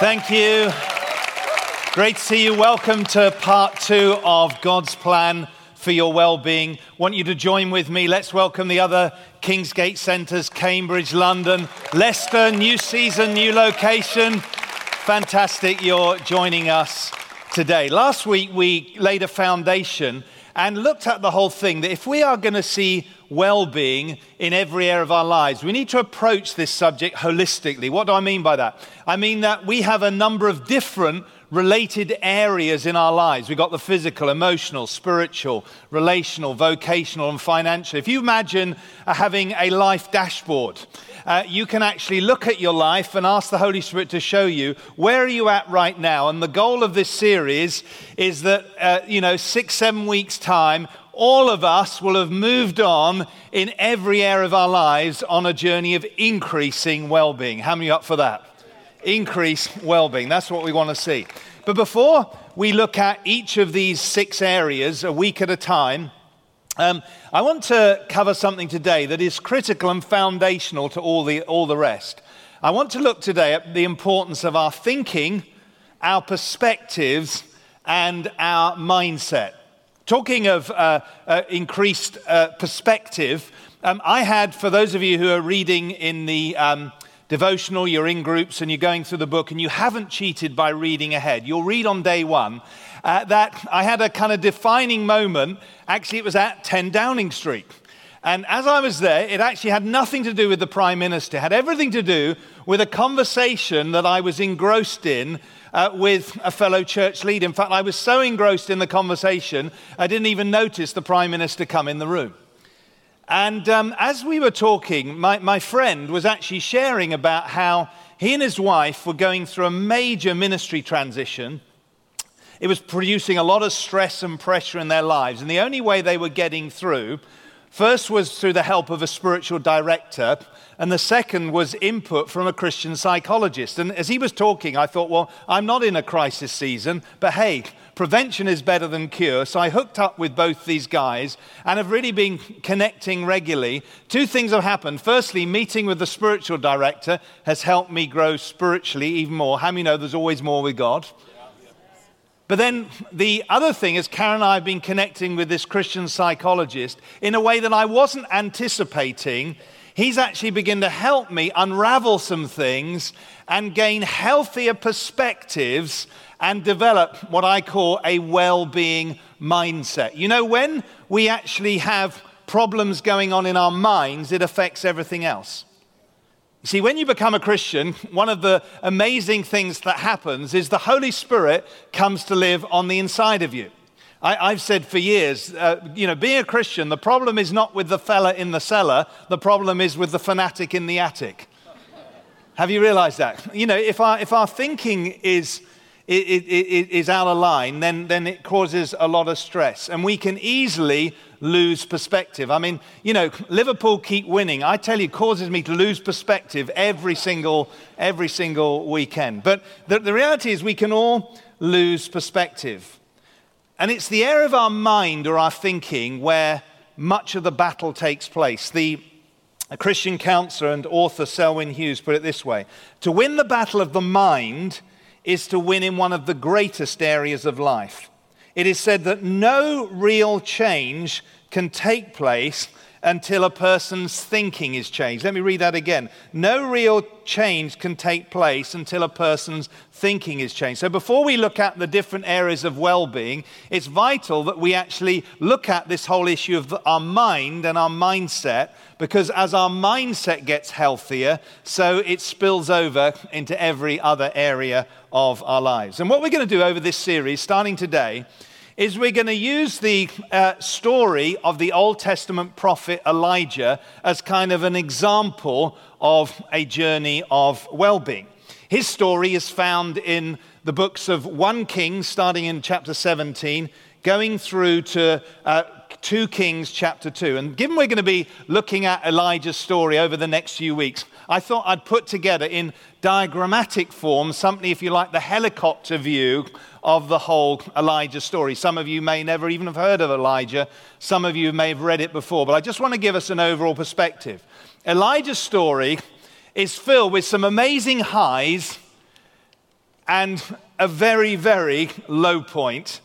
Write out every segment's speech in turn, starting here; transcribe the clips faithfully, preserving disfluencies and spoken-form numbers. Thank you. Great to see you. Welcome to part two of God's plan for your well-being. Want you to join with me. Let's welcome the other Kingsgate centres, Cambridge, London, Leicester, new season, new location. Fantastic you're joining us today. Last week we laid a foundation and looked at the whole thing, that if we are going to see well-being in every area of our lives, we need to approach this subject holistically. What do I mean by that? I mean that we have a number of different related areas in our lives. We've got the physical, emotional, spiritual, relational, vocational, and financial. If you imagine uh, having a life dashboard, uh, you can actually look at your life and ask the Holy Spirit to show you where are you at right now. And the goal of this series is that, uh, you know, six, seven weeks' time, all of us will have moved on in every area of our lives on a journey of increasing well-being. How many are up for that? Increase well-being. That's what we want to see. But before we look at each of these six areas a week at a time, um, I want to cover something today that is critical and foundational to all the all the rest. I want to look today at the importance of our thinking, our perspectives, and our mindset. Talking of uh, uh, increased uh, perspective, um, I had, for those of you who are reading in the um, devotional, you're in groups and you're going through the book and you haven't cheated by reading ahead, you'll read on day one uh, that I had a kind of defining moment. Actually, it was at ten Downing Street. And as I was there, it actually had nothing to do with the Prime Minister. It had everything to do with a conversation that I was engrossed in Uh, with a fellow church leader. In fact, I was so engrossed in the conversation, I didn't even notice the Prime Minister come in the room. And um, as we were talking, my, my friend was actually sharing about how he and his wife were going through a major ministry transition. It was producing a lot of stress and pressure in their lives. And the only way they were getting through, first was through the help of a spiritual director, and the second was input from a Christian psychologist. And as he was talking, I thought, well, I'm not in a crisis season, but hey, prevention is better than cure. So I hooked up with both these guys and have really been connecting regularly. Two things have happened. Firstly, meeting with the spiritual director has helped me grow spiritually even more. How many know there's always more with God? But then the other thing is, Karen and I have been connecting with this Christian psychologist in a way that I wasn't anticipating. He's actually begun to help me unravel some things and gain healthier perspectives and develop what I call a well-being mindset. You know, when we actually have problems going on in our minds, it affects everything else. See, when you become a Christian, one of the amazing things that happens is the Holy Spirit comes to live on the inside of you. I, I've said for years, uh, you know, being a Christian, the problem is not with the fella in the cellar, the problem is with the fanatic in the attic. Have you realized that? You know, if our, if our thinking is, is, is out of line, then, then it causes a lot of stress, and we can easily lose perspective. I mean, you know, Liverpool keep winning. I tell you, it causes me to lose perspective every single every single weekend. But the, the reality is we can all lose perspective. And it's the area of our mind or our thinking where much of the battle takes place. The Christian counselor and author Selwyn Hughes put it this way: to win the battle of the mind is to win in one of the greatest areas of life. It is said that no real change can take place until a person's thinking is changed. Let me read that again. No real change can take place until a person's thinking is changed. So before we look at the different areas of well-being, it's vital that we actually look at this whole issue of our mind and our mindset, because as our mindset gets healthier, so it spills over into every other area of our lives. And what we're going to do over this series, starting today, is we're going to use the uh, story of the Old Testament prophet Elijah as kind of an example of a journey of well-being. His story is found in the books of First Kings, starting in chapter seventeen, going through to uh, Second Kings chapter two. And given we're going to be looking at Elijah's story over the next few weeks, I thought I'd put together in diagrammatic form something, if you like, the helicopter view of the whole Elijah story. Some of you may never even have heard of Elijah. Some of you may have read it before, but I just want to give us an overall perspective. Elijah's story is filled with some amazing highs and a very, very low point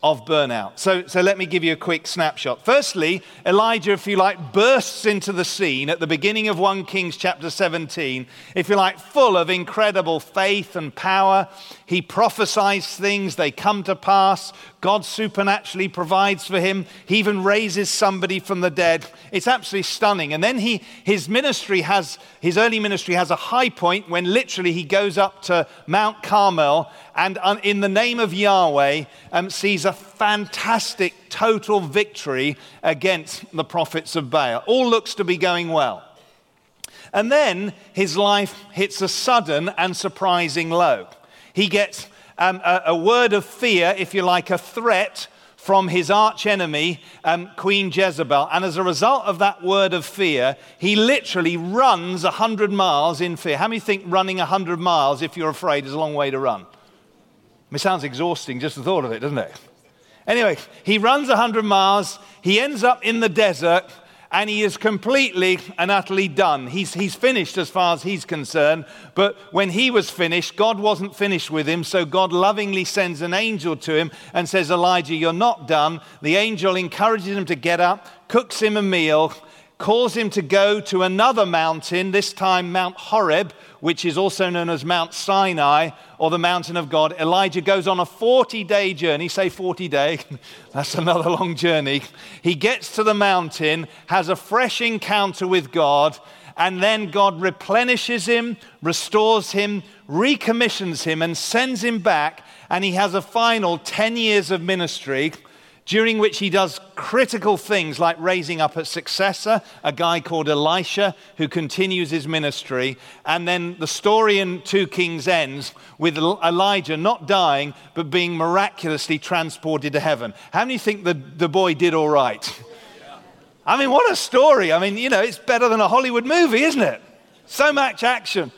of burnout. So, so let me give you a quick snapshot. Firstly, Elijah, if you like, bursts into the scene at the beginning of First Kings chapter seventeen, if you like, full of incredible faith and power. He prophesies things, they come to pass. God supernaturally provides for him. He even raises somebody from the dead. It's absolutely stunning. And then he, his ministry has, his early ministry has a high point when literally he goes up to Mount Carmel and in the name of Yahweh um, sees a fantastic total victory against the prophets of Baal. All looks to be going well. And then his life hits a sudden and surprising low. He gets Um, a, a word of fear, if you like, a threat from his arch enemy, um, Queen Jezebel. And as a result of that word of fear, he literally runs one hundred miles in fear. How many think running one hundred miles, if you're afraid, is a long way to run? It sounds exhausting, just the thought of it, doesn't it? Anyway, he runs one hundred miles, he ends up in the desert, and he is completely and utterly done. He's, he's finished as far as he's concerned. But when he was finished, God wasn't finished with him. So God lovingly sends an angel to him and says, Elijah, you're not done. The angel encourages him to get up, cooks him a meal, calls him to go to another mountain, this time Mount Horeb, which is also known as Mount Sinai or the mountain of God. Elijah goes on a forty-day journey, say forty-day, that's another long journey. He gets to the mountain, has a fresh encounter with God, and then God replenishes him, restores him, recommissions him and sends him back, and he has a final ten years of ministry, during which he does critical things like raising up a successor, a guy called Elisha, who continues his ministry. And then the story in Second Kings ends with Elijah not dying, but being miraculously transported to heaven. How many think the, the boy did all right? Yeah. I mean, what a story. I mean, you know, it's better than a Hollywood movie, isn't it? So much action.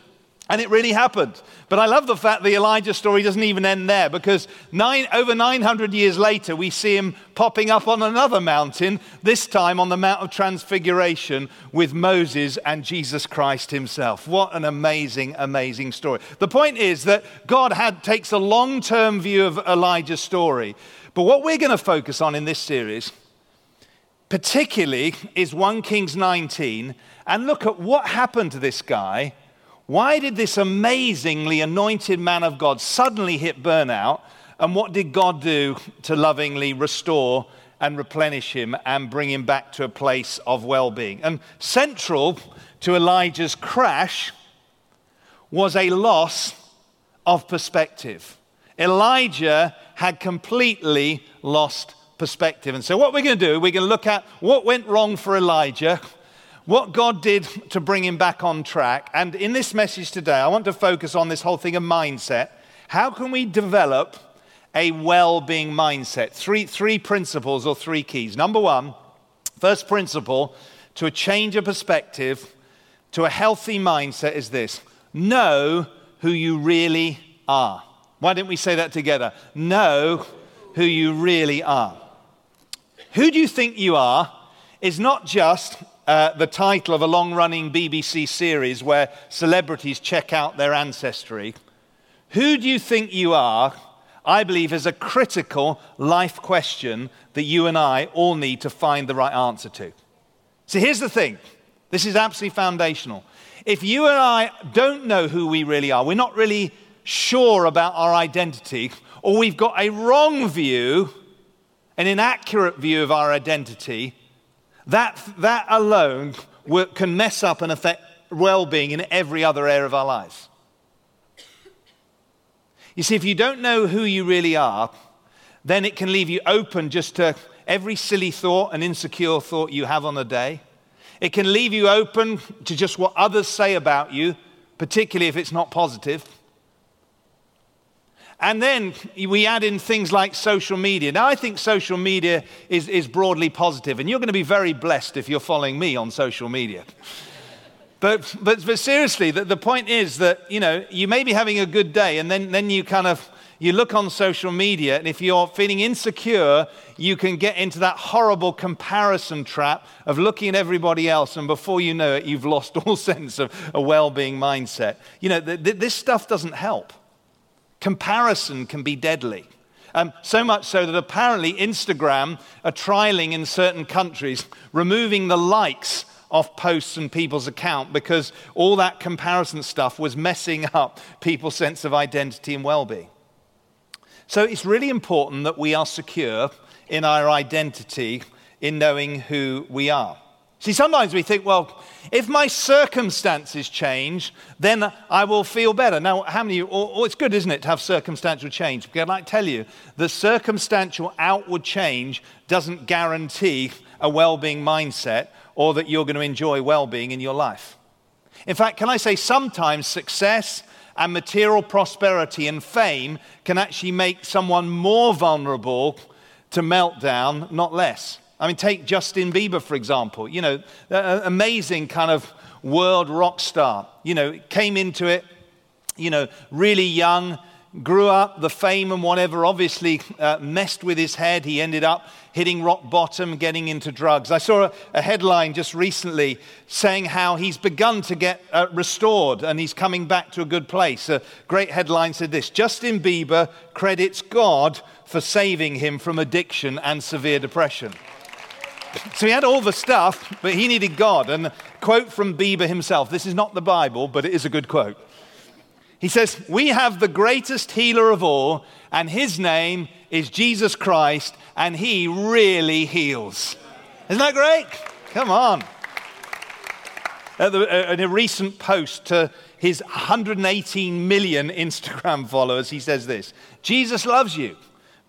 And it really happened. But I love the fact the Elijah story doesn't even end there, because nine, over nine hundred years later, we see him popping up on another mountain, this time on the Mount of Transfiguration with Moses and Jesus Christ himself. What an amazing, amazing story. The point is that God had takes a long-term view of Elijah's story. But what we're going to focus on in this series particularly is First Kings nineteen, and look at what happened to this guy. Why did this amazingly anointed man of God suddenly hit burnout? And what did God do to lovingly restore and replenish him and bring him back to a place of well-being? And central to Elijah's crash was a loss of perspective. Elijah had completely lost perspective. And so what we're going to do, we're going to look at what went wrong for Elijah, what God did to bring him back on track. And in this message today, I want to focus on this whole thing of mindset. How can we develop a well-being mindset? Three, three principles or three keys. Number one, first principle to a change of perspective, to a healthy mindset is this: know who you really are. Why don't we say that together? Know who you really are. Who do you think you are is not just Uh, the title of a long-running B B C series where celebrities check out their ancestry. Who do you think you are, I believe, is a critical life question that you and I all need to find the right answer to. So here's the thing. This is absolutely foundational. If you and I don't know who we really are, we're not really sure about our identity, or we've got a wrong view, an inaccurate view of our identity, That that alone can mess up and affect well-being in every other area of our lives. You see, if you don't know who you really are, then it can leave you open just to every silly thought and insecure thought you have on the day. It can leave you open to just what others say about you, particularly if it's not positive. And then we add in things like social media. Now, I think social media is, is broadly positive, and you're going to be very blessed if you're following me on social media. But, but, but seriously, the, the point is that, you know, you may be having a good day, and then, then you kind of, you look on social media, and if you're feeling insecure, you can get into that horrible comparison trap of looking at everybody else, and before you know it, you've lost all sense of a well-being mindset. You know, th- th- this stuff doesn't help. Comparison can be deadly. Um, so much so that apparently Instagram are trialing in certain countries, removing the likes off posts and people's account because all that comparison stuff was messing up people's sense of identity and well-being. So it's really important that we are secure in our identity, in knowing who we are. See, sometimes we think, well, if my circumstances change, then I will feel better. Now, how many of you, or, or it's good, isn't it, to have circumstantial change? Because I'd like to tell you, the circumstantial outward change doesn't guarantee a well-being mindset or that you're going to enjoy well-being in your life. In fact, can I say sometimes success and material prosperity and fame can actually make someone more vulnerable to meltdown, not less. I mean, take Justin Bieber, for example, you know, an amazing kind of world rock star, you know, came into it, you know, really young, grew up, the fame and whatever obviously uh, messed with his head. He ended up hitting rock bottom, getting into drugs. I saw a, a headline just recently saying how he's begun to get uh, restored and he's coming back to a good place. A great headline said this: Justin Bieber credits God for saving him from addiction and severe depression. So he had all the stuff, but he needed God. And a quote from Bieber himself. This is not the Bible, but it is a good quote. He says, "We have the greatest healer of all, and his name is Jesus Christ, and he really heals." Isn't that great? Come on. In a recent post to his one hundred eighteen million Instagram followers, he says this: "Jesus loves you.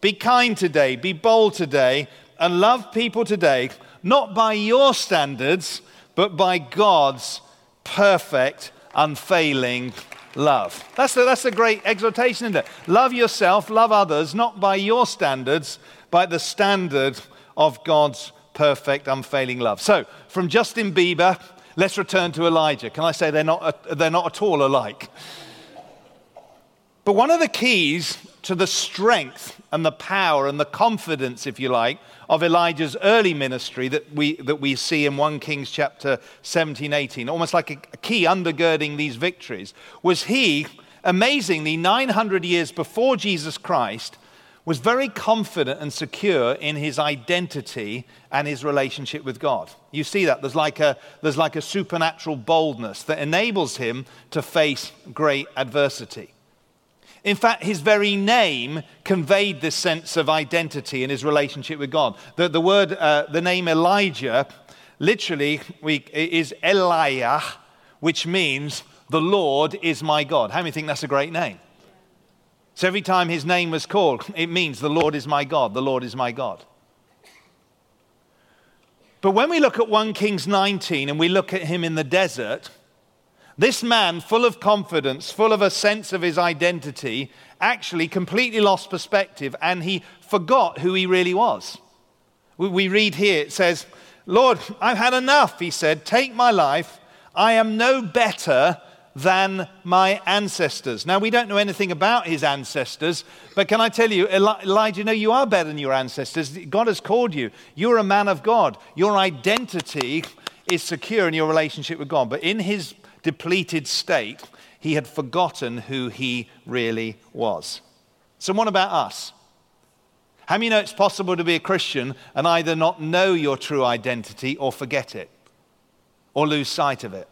Be kind today, be bold today, and love people today, not by your standards, but by God's perfect, unfailing love." That's a, that's a great exhortation, isn't it? Love yourself, love others, not by your standards, by the standard of God's perfect, unfailing love. So, from Justin Bieber, let's return to Elijah. Can I say they're not they're not at all alike? But one of the keys to the strength and the power and the confidence, if you like, of Elijah's early ministry that we that we see in First Kings chapter seventeen, eighteen, almost like a, a key undergirding these victories, was he, amazingly, nine hundred years before Jesus Christ, was very confident and secure in his identity and his relationship with God. You see that. There's like a, there's like a supernatural boldness that enables him to face great adversity. In fact, his very name conveyed this sense of identity in his relationship with God. The, the word, uh, the name Elijah, literally we, is Elijah, which means the Lord is my God. How many think that's a great name? So every time his name was called, it means the Lord is my God, the Lord is my God. But when we look at First Kings nineteen and we look at him in the desert, this man, full of confidence, full of a sense of his identity, actually completely lost perspective, and he forgot who he really was. We read here, it says, "Lord, I've had enough," he said. "Take my life. I am no better than my ancestors." Now, we don't know anything about his ancestors, but can I tell you, Elijah, no, you are better than your ancestors. God has called you. You're a man of God. Your identity is secure in your relationship with God. But in his depleted state, he had forgotten who he really was. So what about us? How many know it's possible to be a Christian and either not know your true identity or forget it or lose sight of it?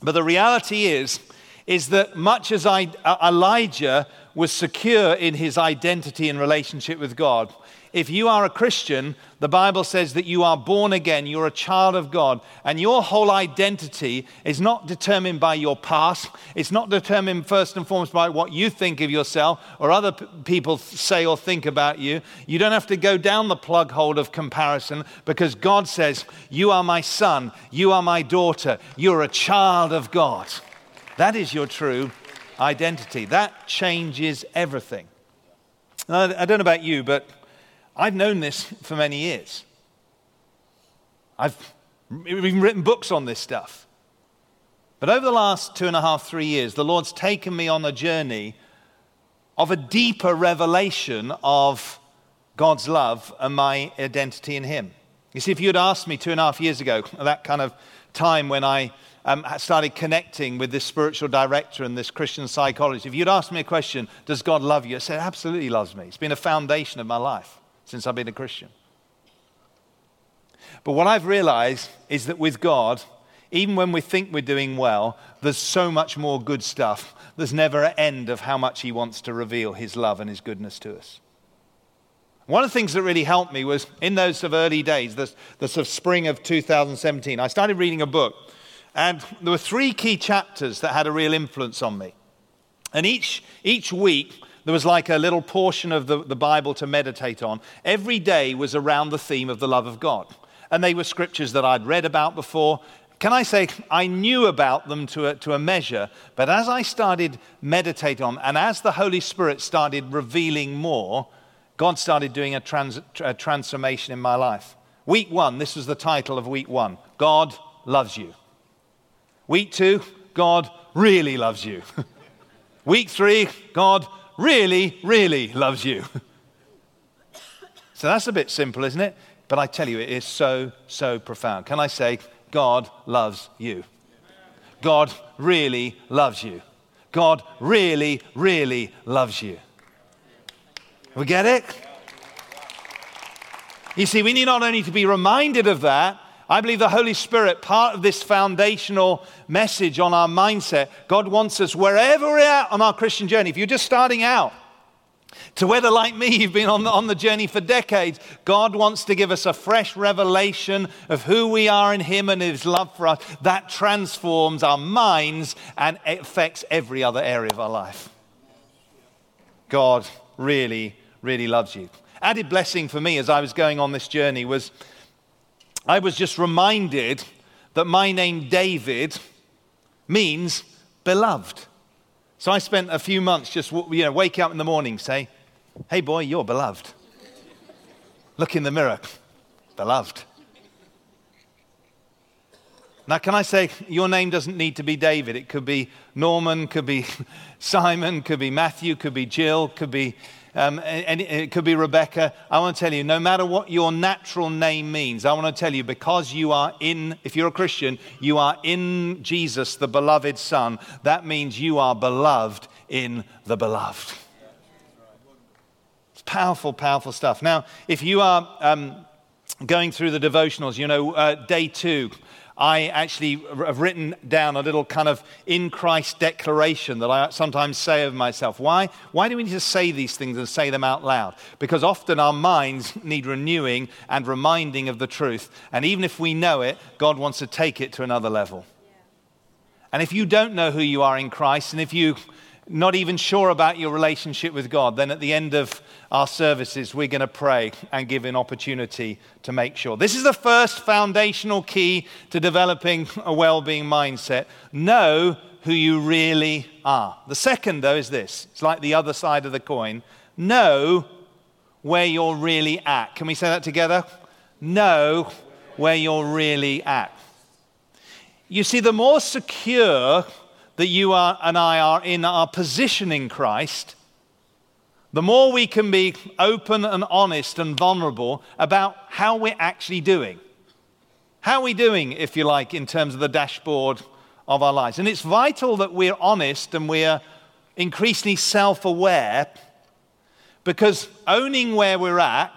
But the reality is, is that much as I, uh, Elijah was secure in his identity and relationship with God, if you are a Christian, the Bible says that you are born again, you're a child of God, and your whole identity is not determined by your past. It's not determined first and foremost by what you think of yourself or other p- people say or think about you. You don't have to go down the plug hole of comparison, because God says, you are my son, you are my daughter, you're a child of God. That is your true identity. That changes everything. Now, I don't know about you, but I've known this for many years. I've even written books on this stuff. But over the last two and a half, three years, the Lord's taken me on a journey of a deeper revelation of God's love and my identity in him. You see, if you had asked me two and a half years ago, that kind of time when I um, started connecting with this spiritual director and this Christian psychologist, if you'd asked me a question, does God love you? I said, absolutely loves me. It's been a foundation of my life since I've been a Christian. But what I've realized is that with God, even when we think we're doing well, there's so much more good stuff. There's never an end of how much he wants to reveal his love and his goodness to us. One of the things that really helped me was in those sort of early days, the, the sort of spring of two thousand seventeen, I started reading a book, and there were three key chapters that had a real influence on me. And each each week, there was like a little portion of the, the Bible to meditate on. Every day was around the theme of the love of God. And they were scriptures that I'd read about before. Can I say, I knew about them to a, to a measure, but as I started meditate on, and as the Holy Spirit started revealing more, God started doing a, trans, a transformation in my life. Week one, this was the title of week one, God loves you. Week two, God really loves you. Week three, God really, really loves you. So that's a bit simple, isn't it? But I tell you, it is so, so profound. Can I say, God loves you. God really loves you. God really, really loves you. We get it? You see, we need not only to be reminded of that, I believe the Holy Spirit, part of this foundational message on our mindset, God wants us wherever we're at on our Christian journey, if you're just starting out, to whether like me you've been on the, on the journey for decades, God wants to give us a fresh revelation of who we are in him and his love for us. That transforms our minds and it affects every other area of our life. God really, really loves you. Added blessing for me as I was going on this journey was I was just reminded that my name David means beloved. So I spent a few months just, you know, wake up in the morning, say, hey boy, you're beloved. Look in the mirror, beloved. Now can I say, your name doesn't need to be David. It could be Norman, could be Simon, could be Matthew, could be Jill, could be Um, and it could be Rebecca. I want to tell you, no matter what your natural name means, I want to tell you, because you are in, if you're a Christian, you are in Jesus, the beloved Son. That means you are beloved in the beloved. It's powerful, powerful stuff. Now, if you are um, going through the devotionals, you know, uh, day two, I actually have written down a little kind of in Christ declaration that I sometimes say of myself. Why? Why do we need to say these things and say them out loud? Because often our minds need renewing and reminding of the truth. And even if we know it, God wants to take it to another level. Yeah. And if you don't know who you are in Christ, and if you're not even sure about your relationship with God, then at the end of our services, we're going to pray and give an opportunity to make sure. This is the first foundational key to developing a well-being mindset. Know who you really are. The second, though, is this. It's like the other side of the coin. Know where you're really at. Can we say that together? Know where you're really at. You see, the more secure that you are and I are in our position in Christ, the more we can be open and honest and vulnerable about how we're actually doing. How are we doing, if you like, in terms of the dashboard of our lives? And it's vital that we're honest and we're increasingly self-aware, because owning where we're at,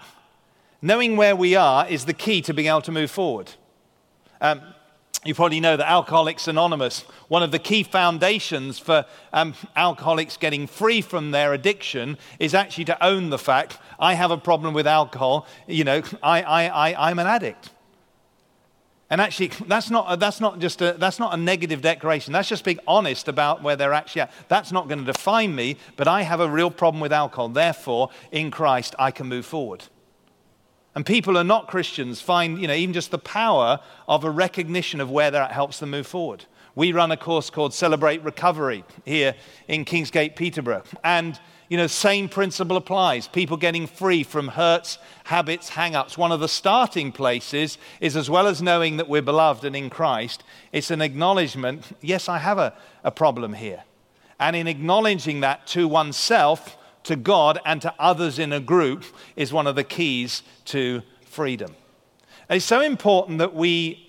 knowing where we are, is the key to being able to move forward. Um, You probably know that Alcoholics Anonymous, one of the key foundations for um, alcoholics getting free from their addiction is actually to own the fact, I have a problem with alcohol, you know, I, I, I, I'm an addict. And actually, that's not, that's not just a, that's not a negative declaration. That's just being honest about where they're actually at. That's not going to define me, but I have a real problem with alcohol. Therefore, in Christ, I can move forward. And people who are not Christians find, you know, even just the power of a recognition of where they're at helps them move forward. We run a course called Celebrate Recovery here in Kingsgate, Peterborough. And, you know, same principle applies. People getting free from hurts, habits, hang-ups. One of the starting places is, as well as knowing that we're beloved and in Christ, it's an acknowledgement, yes, I have a, a problem here. And in acknowledging that to oneself, to God and to others in a group is one of the keys to freedom. And it's so important that we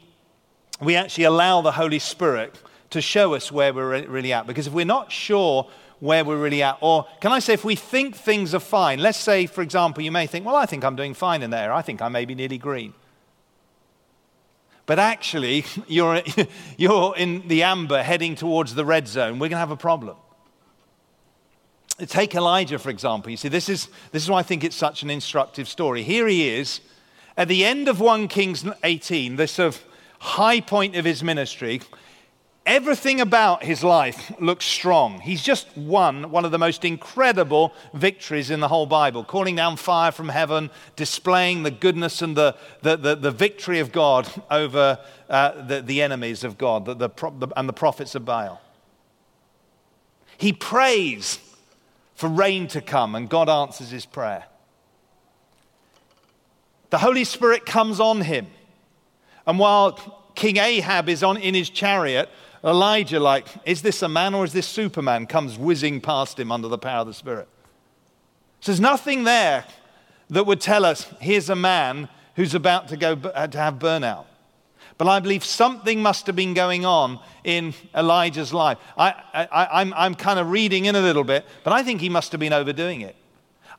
we actually allow the Holy Spirit to show us where we're really at. Because if we're not sure where we're really at, or can I say if we think things are fine, let's say, for example, you may think, well, I think I'm doing fine in there. I think I may be nearly green. But actually, you're you're in the amber heading towards the red zone. We're going to have a problem. Take Elijah, for example. You see, this is this is why I think it's such an instructive story. Here he is at the end of First Kings eighteen, this sort of high point of his ministry. Everything about his life looks strong. He's just won one of the most incredible victories in the whole Bible, calling down fire from heaven, displaying the goodness and the the, the, the victory of God over uh, the, the enemies of God the, the, the, and the prophets of Baal. He prays for rain to come, and God answers his prayer. The Holy Spirit comes on him, and while King Ahab is on in his chariot, Elijah, like, is this a man or is this Superman, comes whizzing past him under the power of the Spirit. So there's nothing there that would tell us here's a man who's about to go to have burnout. But I believe something must have been going on in Elijah's life. I, I, I'm, I'm kind of reading in a little bit, but I think he must have been overdoing it.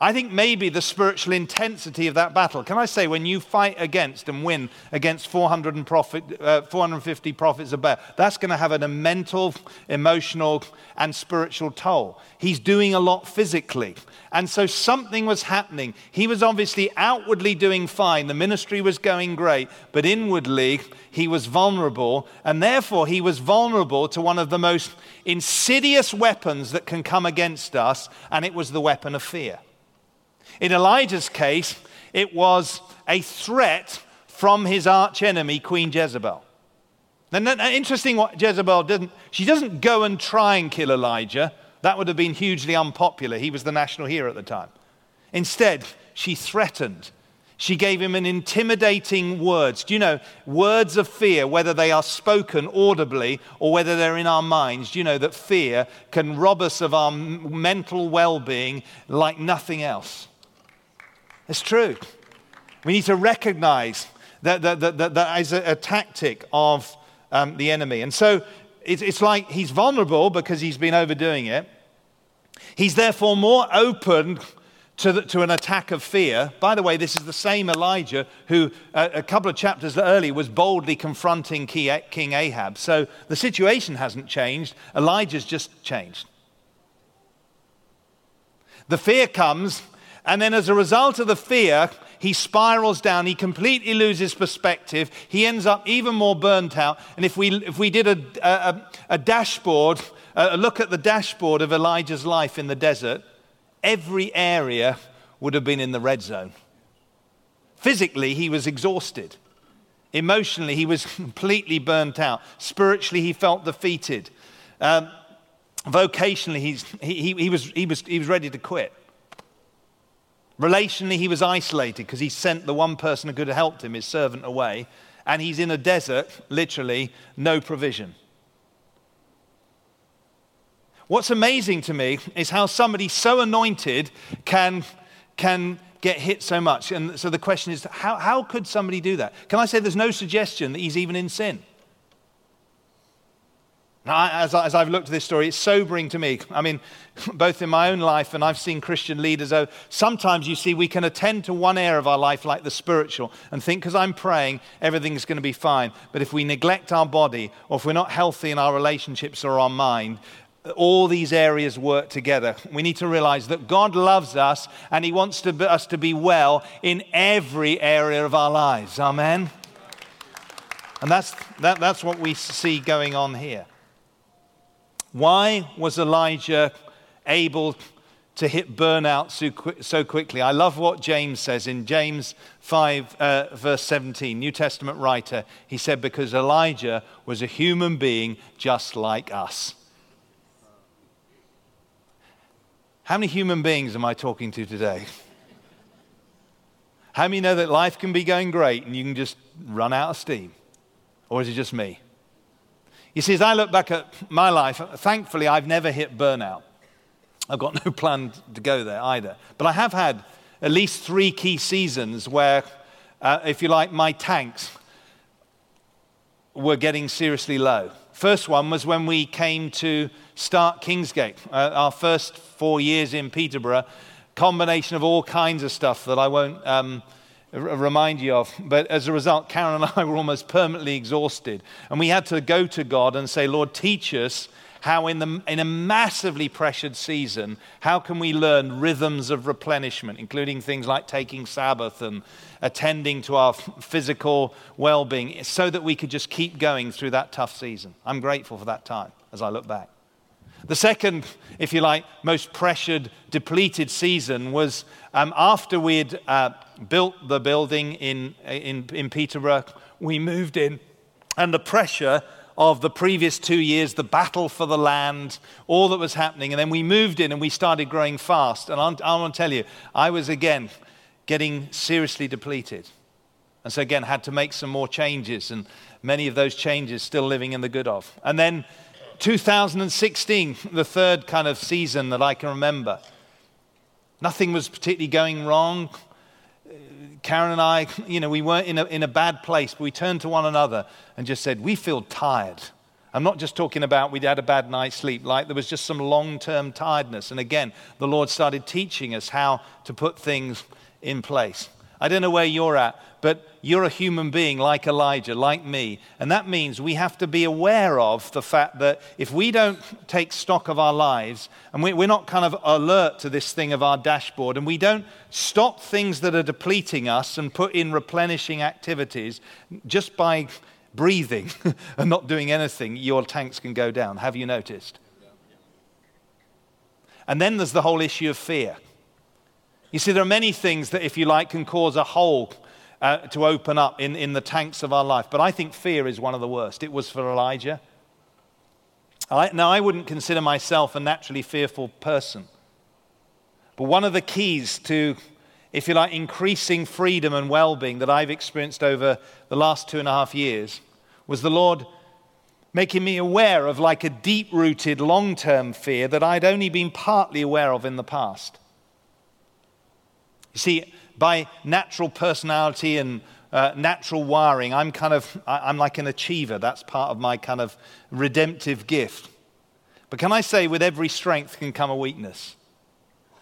I think maybe the spiritual intensity of that battle. Can I say, when you fight against and win against four hundred and prophet, uh, four hundred fifty prophets of Baal, that's going to have a mental, emotional, and spiritual toll. He's doing a lot physically. And so something was happening. He was obviously outwardly doing fine. The ministry was going great. But inwardly, he was vulnerable. And therefore, he was vulnerable to one of the most insidious weapons that can come against us. And it was the weapon of fear. In Elijah's case, it was a threat from his archenemy, Queen Jezebel. And interesting what Jezebel didn't, she doesn't go and try and kill Elijah. That would have been hugely unpopular. He was the national hero at the time. Instead, she threatened. She gave him an intimidating words. Do you know, words of fear, whether they are spoken audibly or whether they're in our minds, do you know that fear can rob us of our mental well-being like nothing else? It's true. We need to recognize that that, that, that, that is a, a tactic of um, the enemy. And so it's, it's like he's vulnerable because he's been overdoing it. He's therefore more open to, the, to an attack of fear. By the way, this is the same Elijah who uh, a couple of chapters earlier was boldly confronting King Ahab. So the situation hasn't changed. Elijah's just changed. The fear comes. And then as a result of the fear, he spirals down. He completely loses perspective. He ends up even more burnt out. And if we if we did a, a, a dashboard, a look at the dashboard of Elijah's life in the desert, every area would have been in the red zone. Physically, he was exhausted. Emotionally, he was completely burnt out. Spiritually, he felt defeated. Um, vocationally, he's, he, he, he, was, he, was, he was ready to quit. Relationally, he was isolated because he sent the one person who could have helped him, his servant, away. And he's in a desert, literally, no provision. What's amazing to me is how somebody so anointed can, can get hit so much. And so the question is, how, how could somebody do that? Can I say there's no suggestion that he's even in sin? Now, as, I, as I've looked at this story, it's sobering to me. I mean, both in my own life and I've seen Christian leaders. Oh, sometimes you see we can attend to one area of our life, like the spiritual, and think because I'm praying, everything's going to be fine. But if we neglect our body, or if we're not healthy in our relationships or our mind, all these areas work together. We need to realize that God loves us and he wants to be, us to be well in every area of our lives. Amen? And that's that, that's what we see going on here. Why was Elijah able to hit burnout so, qu- so quickly? I love what James says in James five, uh, verse seventeen, New Testament writer. He said, because Elijah was a human being just like us. How many human beings am I talking to today? How many know that life can be going great and you can just run out of steam? Or is it just me? You see, as I look back at my life, thankfully, I've never hit burnout. I've got no plan to go there either. But I have had at least three key seasons where, uh, if you like, my tanks were getting seriously low. First one was when we came to start Kingsgate. Uh, our first four years in Peterborough, combination of all kinds of stuff that I won't um, remind you of. But as a result, Karen and I were almost permanently exhausted. And we had to go to God and say, Lord, teach us how in, the, in a massively pressured season, how can we learn rhythms of replenishment, including things like taking Sabbath and attending to our physical well-being so that we could just keep going through that tough season. I'm grateful for that time as I look back. The second, if you like, most pressured, depleted season was um, after we'd uh, built the building in, in in Peterborough, we moved in, and the pressure of the previous two years, the battle for the land, all that was happening, and then we moved in and we started growing fast. And I, I want to tell you, I was again getting seriously depleted. And so again, had to make some more changes, and many of those changes still living in the good of. And then two thousand sixteen, the third kind of season that I can remember. Nothing was particularly going wrong. Karen and I, you know, we weren't in a, in a bad place, but we turned to one another and just said, we feel tired. I'm not just talking about we'd had a bad night's sleep, like there was just some long-term tiredness. And again, the Lord started teaching us how to put things in place. I don't know where you're at, but you're a human being like Elijah, like me. And that means we have to be aware of the fact that if we don't take stock of our lives, and we're not kind of alert to this thing of our dashboard, and we don't stop things that are depleting us and put in replenishing activities just by breathing and not doing anything, your tanks can go down. Have you noticed? And then there's the whole issue of fear. You see, there are many things that, if you like, can cause a hole uh, to open up in, in the tanks of our life. But I think fear is one of the worst. It was for Elijah. I, now, I wouldn't consider myself a naturally fearful person. But one of the keys to, if you like, increasing freedom and well-being that I've experienced over the last two and a half years was the Lord making me aware of like a deep-rooted long-term fear that I'd only been partly aware of in the past. You see, by natural personality and uh, natural wiring, I'm kind of, I'm like an achiever. That's part of my kind of redemptive gift. But can I say, with every strength can come a weakness.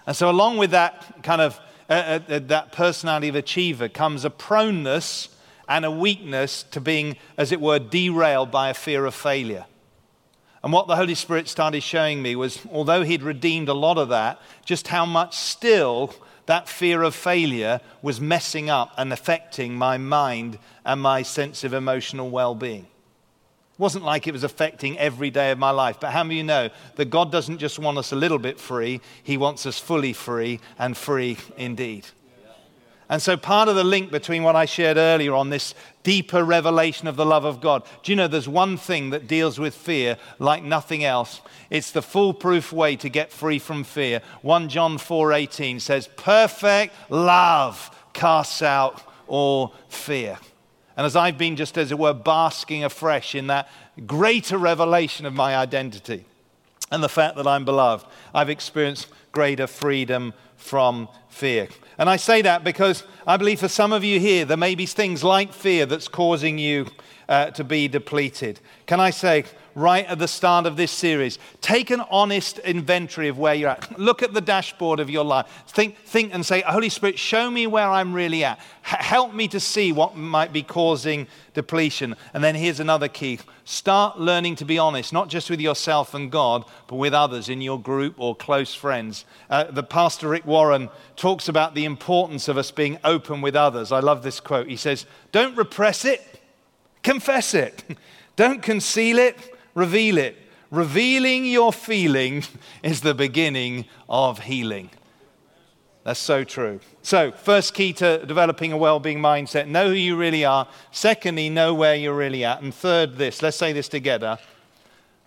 And so along with that kind of, uh, uh, that personality of achiever comes a proneness and a weakness to being, as it were, derailed by a fear of failure. And what the Holy Spirit started showing me was, although he'd redeemed a lot of that, just how much still that fear of failure was messing up and affecting my mind and my sense of emotional well-being. It wasn't like it was affecting every day of my life, but how many of you know that God doesn't just want us a little bit free, he wants us fully free and free indeed. And so part of the link between what I shared earlier on this deeper revelation of the love of God, do you know there's one thing that deals with fear like nothing else? It's the foolproof way to get free from fear. First John four eighteen says, perfect love casts out all fear. And as I've been just, as it were, basking afresh in that greater revelation of my identity and the fact that I'm beloved, I've experienced greater freedom from fear. And I say that because I believe for some of you here, there may be things like fear that's causing you uh, to be depleted. Can I say, right at the start of this series, take an honest inventory of where you're at. Look at the dashboard of your life. Think, think and say, Holy Spirit, show me where I'm really at. H- help me to see what might be causing depletion. And then here's another key. Start learning to be honest, not just with yourself and God, but with others in your group or close friends. Uh, the pastor Rick Warren talks about the importance of us being open with others. I love this quote. He says, don't repress it, confess it. Don't conceal it, reveal it. Revealing your feeling is the beginning of healing. That's so true. So, first key to developing a well-being mindset, know who you really are. Secondly, know where you're really at. And third, this, let's say this together.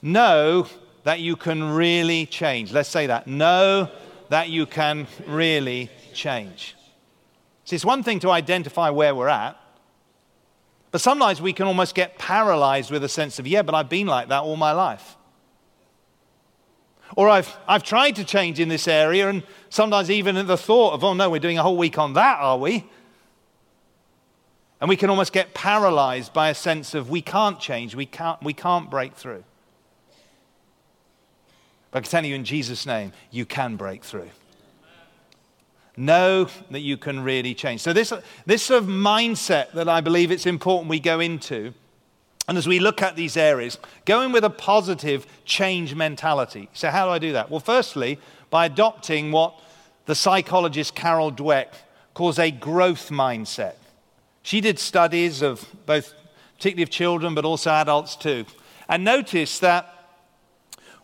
Know that you can really change. Let's say that. Know that you can really change. See, it's one thing to identify where we're at, but sometimes we can almost get paralyzed with a sense of, yeah, but I've been like that all my life. Or I've I've tried to change in this area, and sometimes even at the thought of, oh no, we're doing a whole week on that, are we? And we can almost get paralyzed by a sense of we can't change, we can't, we can't break through. But I can tell you in Jesus' name, you can break through. Know that you can really change. So this, this sort of mindset that I believe it's important we go into, and as we look at these areas, go in with a positive change mentality. So how do I do that? Well, firstly, by adopting what the psychologist Carol Dweck calls a growth mindset. She did studies of both, particularly of children, but also adults too. And noticed that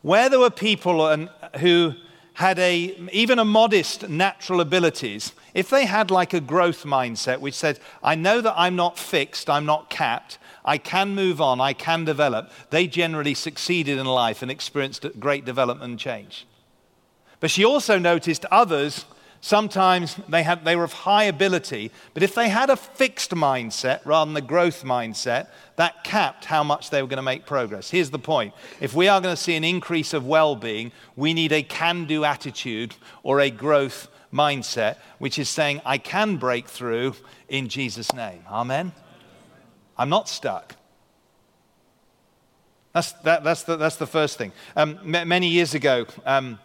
where there were people and, who... had a even a modest natural abilities, if they had like a growth mindset which said, I know that I'm not fixed, I'm not capped, I can move on, I can develop, they generally succeeded in life and experienced great development and change. But she also noticed others, sometimes they had they were of high ability, but if they had a fixed mindset rather than the growth mindset, that capped how much they were going to make progress. Here's the point. If we are going to see an increase of well-being, we need a can-do attitude or a growth mindset, which is saying, I can break through in Jesus' name. Amen? I'm not stuck. That's, that, that's, the, that's the first thing. Um, m- many years ago, um,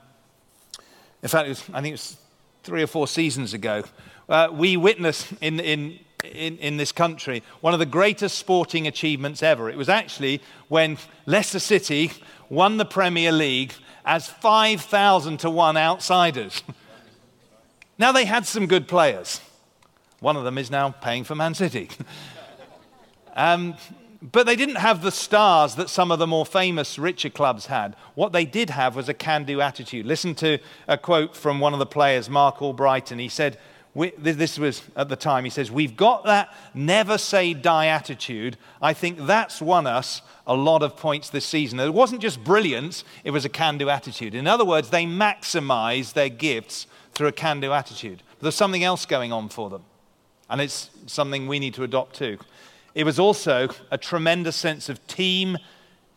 in fact, it was, I think it was three or four seasons ago, uh, we witnessed in... in In, in this country, one of the greatest sporting achievements ever. It was actually when Leicester City won the Premier League as five thousand to one outsiders. Now they had some good players. One of them is now paying for Man City. um, but they didn't have the stars that some of the more famous, richer clubs had. What they did have was a can-do attitude. Listen to a quote from one of the players, Mark Albrighton. He said, We, this was at the time, he says, we've got that never say die attitude. I think that's won us a lot of points this season. It wasn't just brilliance, it was a can-do attitude. In other words, they maximize their gifts through a can-do attitude. But there's something else going on for them, and it's something we need to adopt too. It was also a tremendous sense of team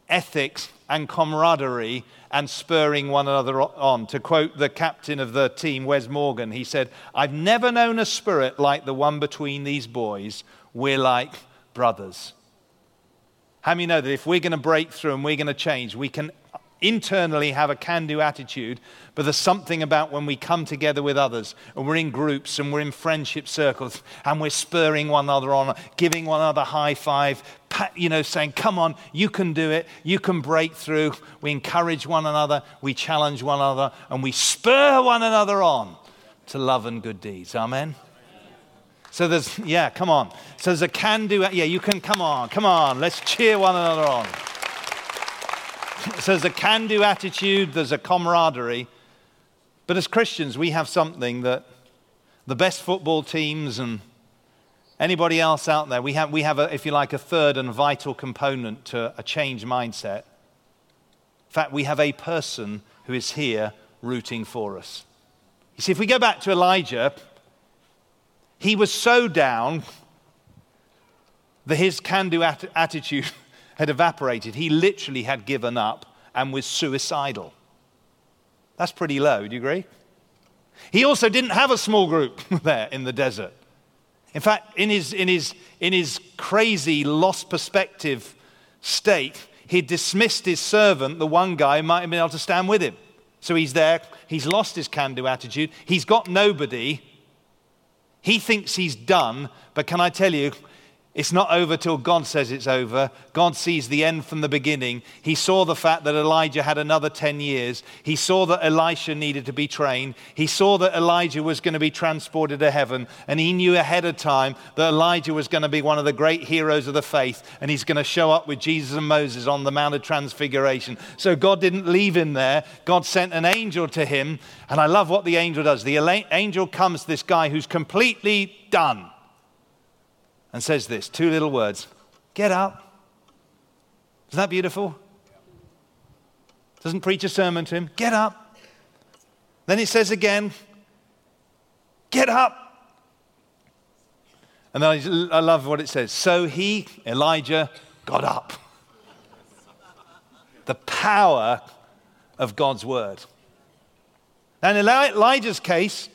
ethics and camaraderie and spurring one another on. To quote the captain of the team, Wes Morgan, he said, I've never known a spirit like the one between these boys. We're like brothers. How many know that if we're going to break through and we're going to change, we can internally have a can-do attitude, but there's something about when we come together with others and we're in groups and we're in friendship circles and we're spurring one another on, giving one another a high five, you know, saying, come on, you can do it, you can break through. We encourage one another, we challenge one another, and we spur one another on to love and good deeds. Amen? So there's, yeah, come on. So there's a can-do, yeah, you can, come on, come on, let's cheer one another on. So there's a can-do attitude, there's a camaraderie. But as Christians, we have something that the best football teams and anybody else out there, we have, we have a, if you like, a third and vital component to a change mindset. In fact, we have a person who is here rooting for us. You see, if we go back to Elijah, he was so down that his can-do at- attitude... had evaporated. He literally had given up and was suicidal. That's pretty low, do you agree? He also didn't have a small group there in the desert. In fact, in his, in his, in his crazy, lost perspective state, he dismissed his servant, the one guy who might have been able to stand with him. So he's there, he's lost his can-do attitude, he's got nobody, he thinks he's done, but can I tell you, it's not over till God says it's over. God sees the end from the beginning. He saw the fact that Elijah had another ten years. He saw that Elisha needed to be trained. He saw that Elijah was going to be transported to heaven. And he knew ahead of time that Elijah was going to be one of the great heroes of the faith. And he's going to show up with Jesus and Moses on the Mount of Transfiguration. So God didn't leave him there. God sent an angel to him. And I love what the angel does. The angel comes to this guy who's completely done. And says this, two little words, get up. Isn't that beautiful? Doesn't preach a sermon to him, get up. Then it says again, get up. And then I love what it says. So he, Elijah, got up. The power of God's word. And in Elijah's case,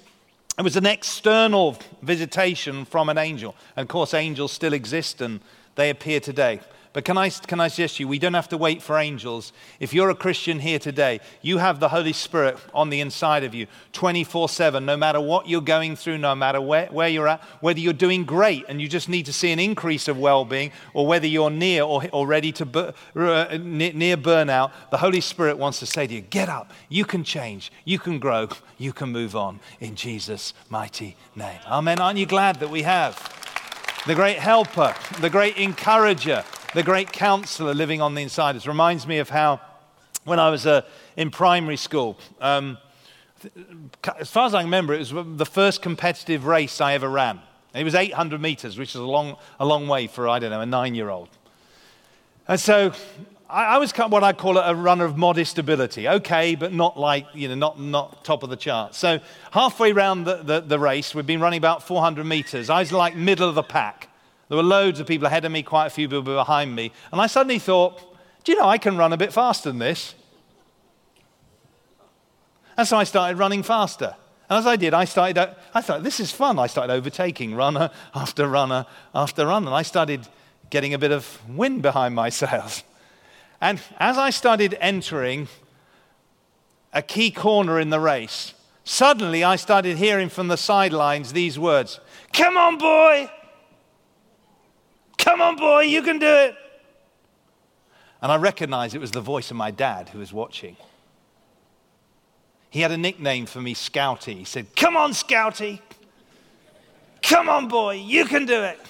it was an external visitation from an angel. And of course, angels still exist and they appear today. But can I, can I suggest to you, we don't have to wait for angels. If you're a Christian here today, you have the Holy Spirit on the inside of you twenty-four seven, no matter what you're going through, no matter where, where you're at, whether you're doing great and you just need to see an increase of well-being, or whether you're near or, or ready to bur- uh, near, near burnout, the Holy Spirit wants to say to you, get up, you can change, you can grow, you can move on in Jesus' mighty name. Amen. Aren't you glad that we have the great helper, the great encourager, the great counselor living on the inside? It reminds me of how when I was uh, in primary school, um, th- as far as I remember, it was the first competitive race I ever ran. It was eight hundred meters, which is a long, a long way for, I don't know, a nine-year-old. And so I, I was what I call a runner of modest ability. Okay, but not like, you know, not, not top of the chart. So halfway round the, the, the race, we'd been running about four hundred meters. I was like middle of the pack. There were loads of people ahead of me, quite a few people behind me. And I suddenly thought, do you know, I can run a bit faster than this. And so I started running faster. And as I did, I started, I thought, this is fun. I started overtaking runner after runner after runner. And I started getting a bit of wind behind my sails. And as I started entering a key corner in the race, suddenly I started hearing from the sidelines these words, come on, boy. Come on, boy, you can do it. And I recognized it was the voice of my dad who was watching. He had a nickname for me, Scouty. He said, come on, Scouty. Come on, boy, you can do it.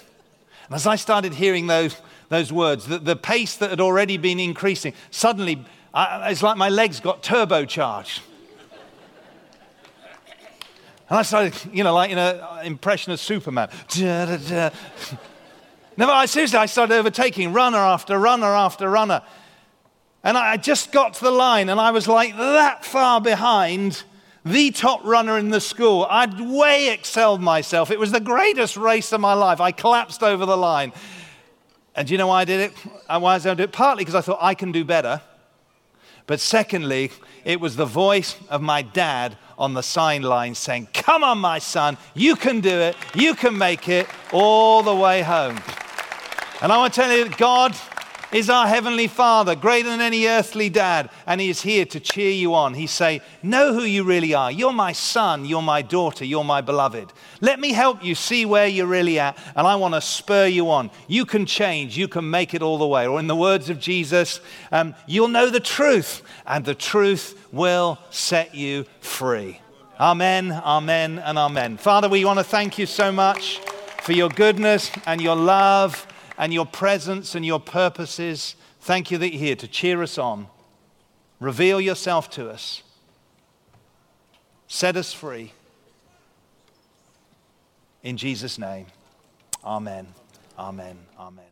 And as I started hearing those, those words, the, the pace that had already been increasing, suddenly I, it's like my legs got turbocharged. And I started, you know, like in an impression of Superman. Da, da, da. No, I seriously, I started overtaking runner after runner after runner. And I just got to the line and I was like that far behind the top runner in the school. I'd way excelled myself. It was the greatest race of my life. I collapsed over the line. And do you know why I did it? Why I did it? Partly because I thought I can do better. But secondly, it was the voice of my dad on the sideline saying, come on, my son, you can do it. You can make it all the way home. And I want to tell you that God is our Heavenly Father, greater than any earthly dad, and He is here to cheer you on. He say, know who you really are. You're my son, you're my daughter, you're my beloved. Let me help you see where you're really at, and I want to spur you on. You can change, you can make it all the way. Or in the words of Jesus, um, you'll know the truth, and the truth will set you free. Amen, amen, and amen. Father, we want to thank you so much for your goodness and your love and your presence and your purposes. Thank you that you're here to cheer us on. Reveal yourself to us. Set us free. In Jesus' name, amen, amen, amen.